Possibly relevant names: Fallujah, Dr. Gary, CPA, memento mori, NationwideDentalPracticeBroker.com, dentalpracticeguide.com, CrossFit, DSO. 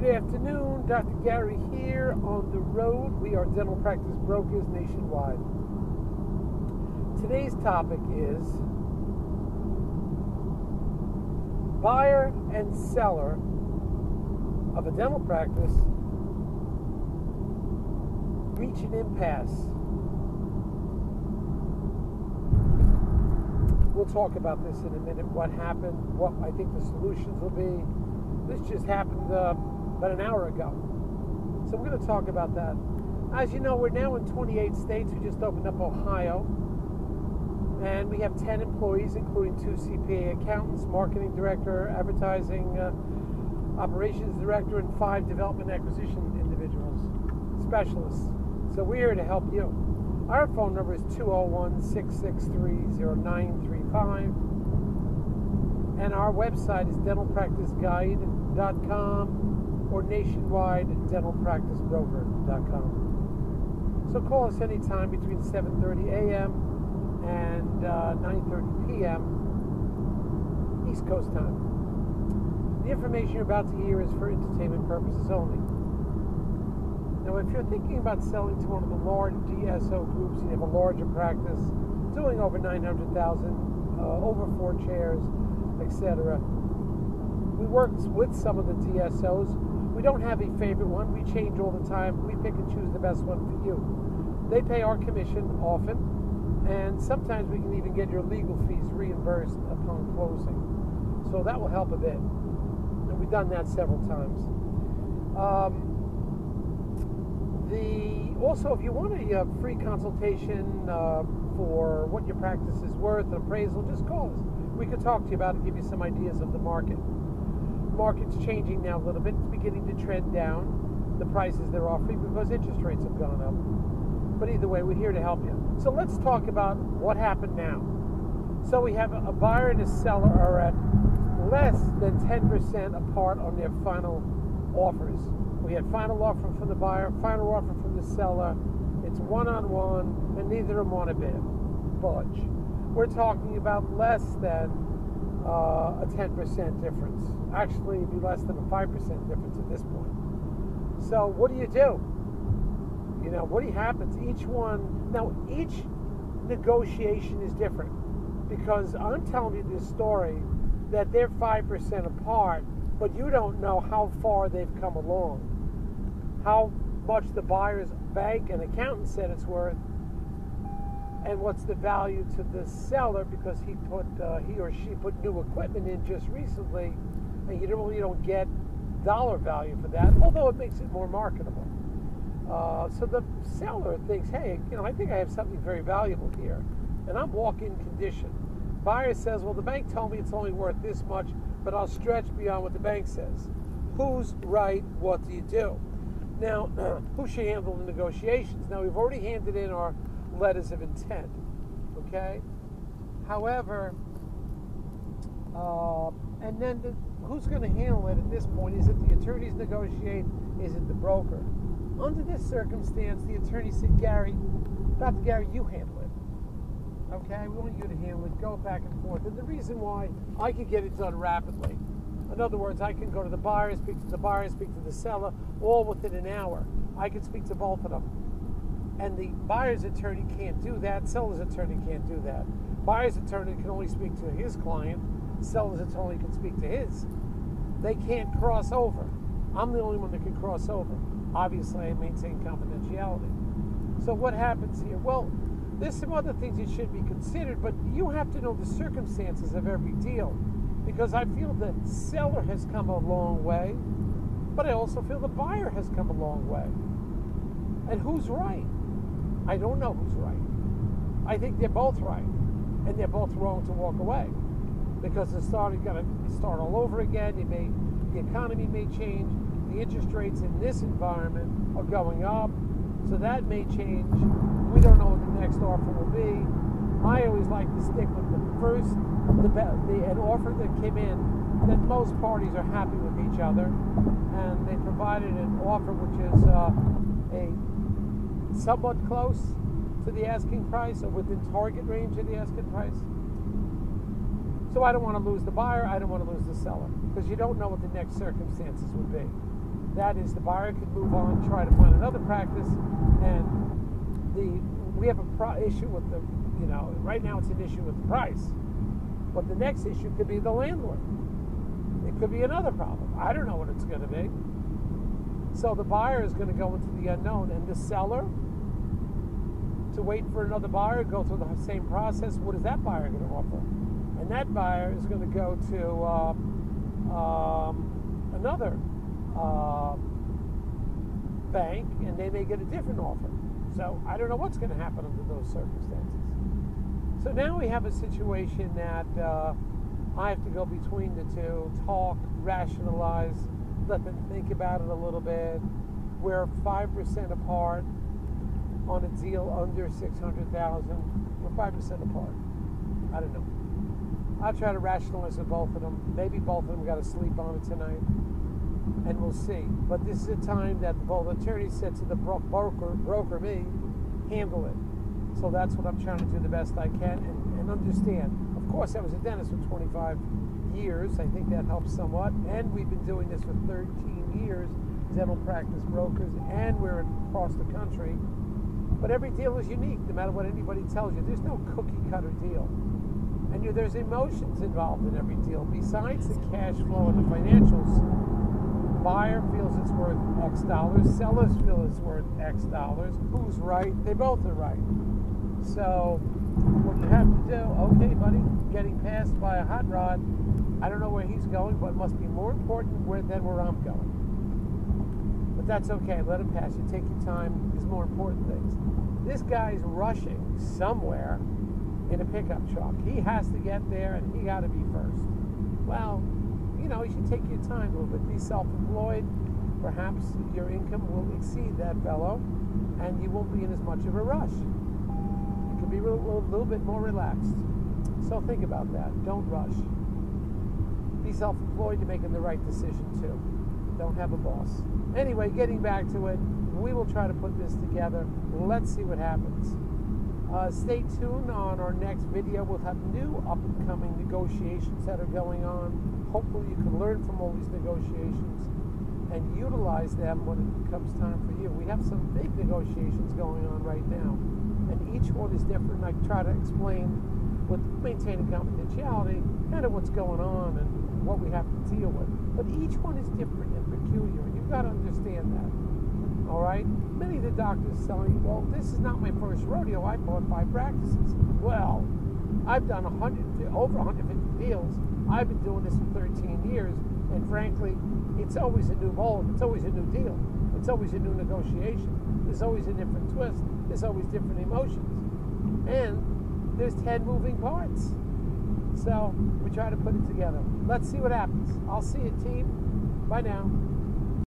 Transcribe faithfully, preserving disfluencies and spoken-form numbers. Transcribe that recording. Good afternoon, Doctor Gary here on the road. We are dental practice brokers nationwide. Today's topic is buyer and seller of a dental practice reach an impasse. We'll talk about this in a minute, what happened, what I think the solutions will be. This just happened uh, about an hour ago. So we're going to talk about that. As you know, we're now in twenty-eight states. We just opened up Ohio. And we have ten employees, including two C P A accountants, marketing director, advertising uh, operations director, and five development acquisition individuals, specialists. So we're here to help you. Our phone number is two oh one, six six three, oh nine three five. And our website is dental practice guide dot com or nationwide dental practice broker dot com. So call us anytime between seven thirty a m and uh, nine thirty p m East Coast time. The information you're about to hear is for entertainment purposes only. Now, if you're thinking about selling to one of the large D S O groups and you have a larger practice, doing over nine hundred thousand, uh, over four chairs, et cetera. We work with some of the D S Os. We don't have a favorite one. We change all the time. We pick and choose the best one for you. They pay our commission often, and sometimes we can even get your legal fees reimbursed upon closing. So that will help a bit. And we've done that several times. Um, the also, if you want a uh, free consultation uh, for what your practice is worth, an appraisal, just call us. We could talk to you about it, give you some ideas of the market. The market's changing now a little bit. It's beginning to trend down, the prices they're offering, because interest rates have gone up. But either way, we're here to help you. So let's talk about what happened now. So we have a buyer and a seller are at less than ten percent apart on their final offers. We had final offer from the buyer, final offer from the seller. It's one-on-one, and neither of them want to bid. Budge. We're talking about less than uh, a ten percent difference. Actually, it'd be less than a five percent difference at this point. So what do you do? You know, what happens? Each one, now each negotiation is different, because I'm telling you this story that they're five percent apart, but you don't know how far they've come along, how much the buyer's bank and accountant said it's worth, and what's the value to the seller, because he put uh, he or she put new equipment in just recently, and you don't really don't get dollar value for that, although it makes it more marketable. Uh, so the seller thinks, hey, you know, I think I have something very valuable here, and I'm walk-in condition. Buyer says, well, the bank told me it's only worth this much, but I'll stretch beyond what the bank says. Who's right? What do you do? Now, who should handle the negotiations? Now, we've already handed in our letters of intent, okay? However, uh, and then the, who's going to handle it at this point? Is it the attorneys negotiate? Is it the broker? Under this circumstance, the attorney said, Gary, Doctor Gary, you handle it, okay? We want you to handle it. Go back and forth. And the reason why, I could get it done rapidly. In other words, I can go to the buyer, speak to the buyer, speak to the seller, all within an hour. I can speak to both of them. And the buyer's attorney can't do that. Seller's attorney can't do that. Buyer's attorney can only speak to his client. Seller's attorney can speak to his. They can't cross over. I'm the only one that can cross over. Obviously, I maintain confidentiality. So what happens here? Well, there's some other things that should be considered, but you have to know the circumstances of every deal, because I feel the seller has come a long way, but I also feel the buyer has come a long way. And who's right? I don't know who's right. I think they're both right, and they're both wrong to walk away, because the start you got to start all over again. You may, the economy may change. The interest rates in this environment are going up, so that may change. We don't know what the next offer will be. I always like to stick with the first, the, the an offer that came in that most parties are happy with each other, and they provided an offer which is uh, a somewhat close to the asking price, or within target range of the asking price. So I don't want to lose the buyer, I don't want to lose the seller, because you don't know what the next circumstances would be. That is, the buyer could move on, try to find another practice, and the we have a pro issue with the, you know, right now it's an issue with the price. But the next issue could be the landlord. It could be another problem. I don't know what it's going to be. So the buyer is going to go into the unknown, and the seller, to wait for another buyer, go through the same process. What is that buyer going to offer? And that buyer is going to go to uh, um, another uh, bank, and they may get a different offer. So I don't know what's going to happen under those circumstances. So now we have a situation that uh, I have to go between the two, talk, rationalize, let them think about it a little bit. We're five percent apart on a deal under six hundred thousand dollars. We're five percent apart. I don't know. I'll try to rationalize with both of them. Maybe both of them got to sleep on it tonight, and we'll see. But this is a time that both attorneys said to the broker, broker me, handle it. So that's what I'm trying to do the best I can and, and understand. Of course, I was a dentist for twenty-five years. I think that helps somewhat. And we've been doing this for thirteen years, dental practice brokers, and we're across the country. But every deal is unique, no matter what anybody tells you. There's no cookie-cutter deal. And you, there's emotions involved in every deal. Besides the cash flow and the financials, buyer feels it's worth X dollars, sellers feel it's worth X dollars. Who's right? They both are right. So what you have to do, okay, buddy, getting passed by a hot rod, I don't know where he's going, but it must be more important where, than where I'm going. But that's okay. Let him pass you. Take your time. There's more important things. This guy's rushing somewhere in a pickup truck. He has to get there, and he got to be first. Well, you know, you should take your time a little bit. Be self-employed. Perhaps your income will exceed that fellow, and you won't be in as much of a rush. You can be a little, little bit more relaxed. So think about that. Don't rush. Be self-employed. You're making the right decision, too. Don't have a boss. Anyway, getting back to it, we will try to put this together. Let's see what happens. Uh, stay tuned on our next video. We'll have new up-and-coming negotiations that are going on. Hopefully you can learn from all these negotiations and utilize them when it comes time for you. We have some big negotiations going on right now, and each one is different. I try to explain with maintaining confidentiality kind of what's going on and what we have to deal with. But each one is different and peculiar, and you've got to understand that. All right? Many of the doctors tell me, well, this is not my first rodeo. I bought five practices. Well, I've done one hundred, over one hundred fifty deals. I've been doing this for thirteen years, and frankly, it's always a new ballgame. It's always a new deal. It's always a new negotiation. There's always a different twist. There's always different emotions. And there's ten moving parts. So we try to put it together. Let's see what happens. I'll see you, team. Bye now.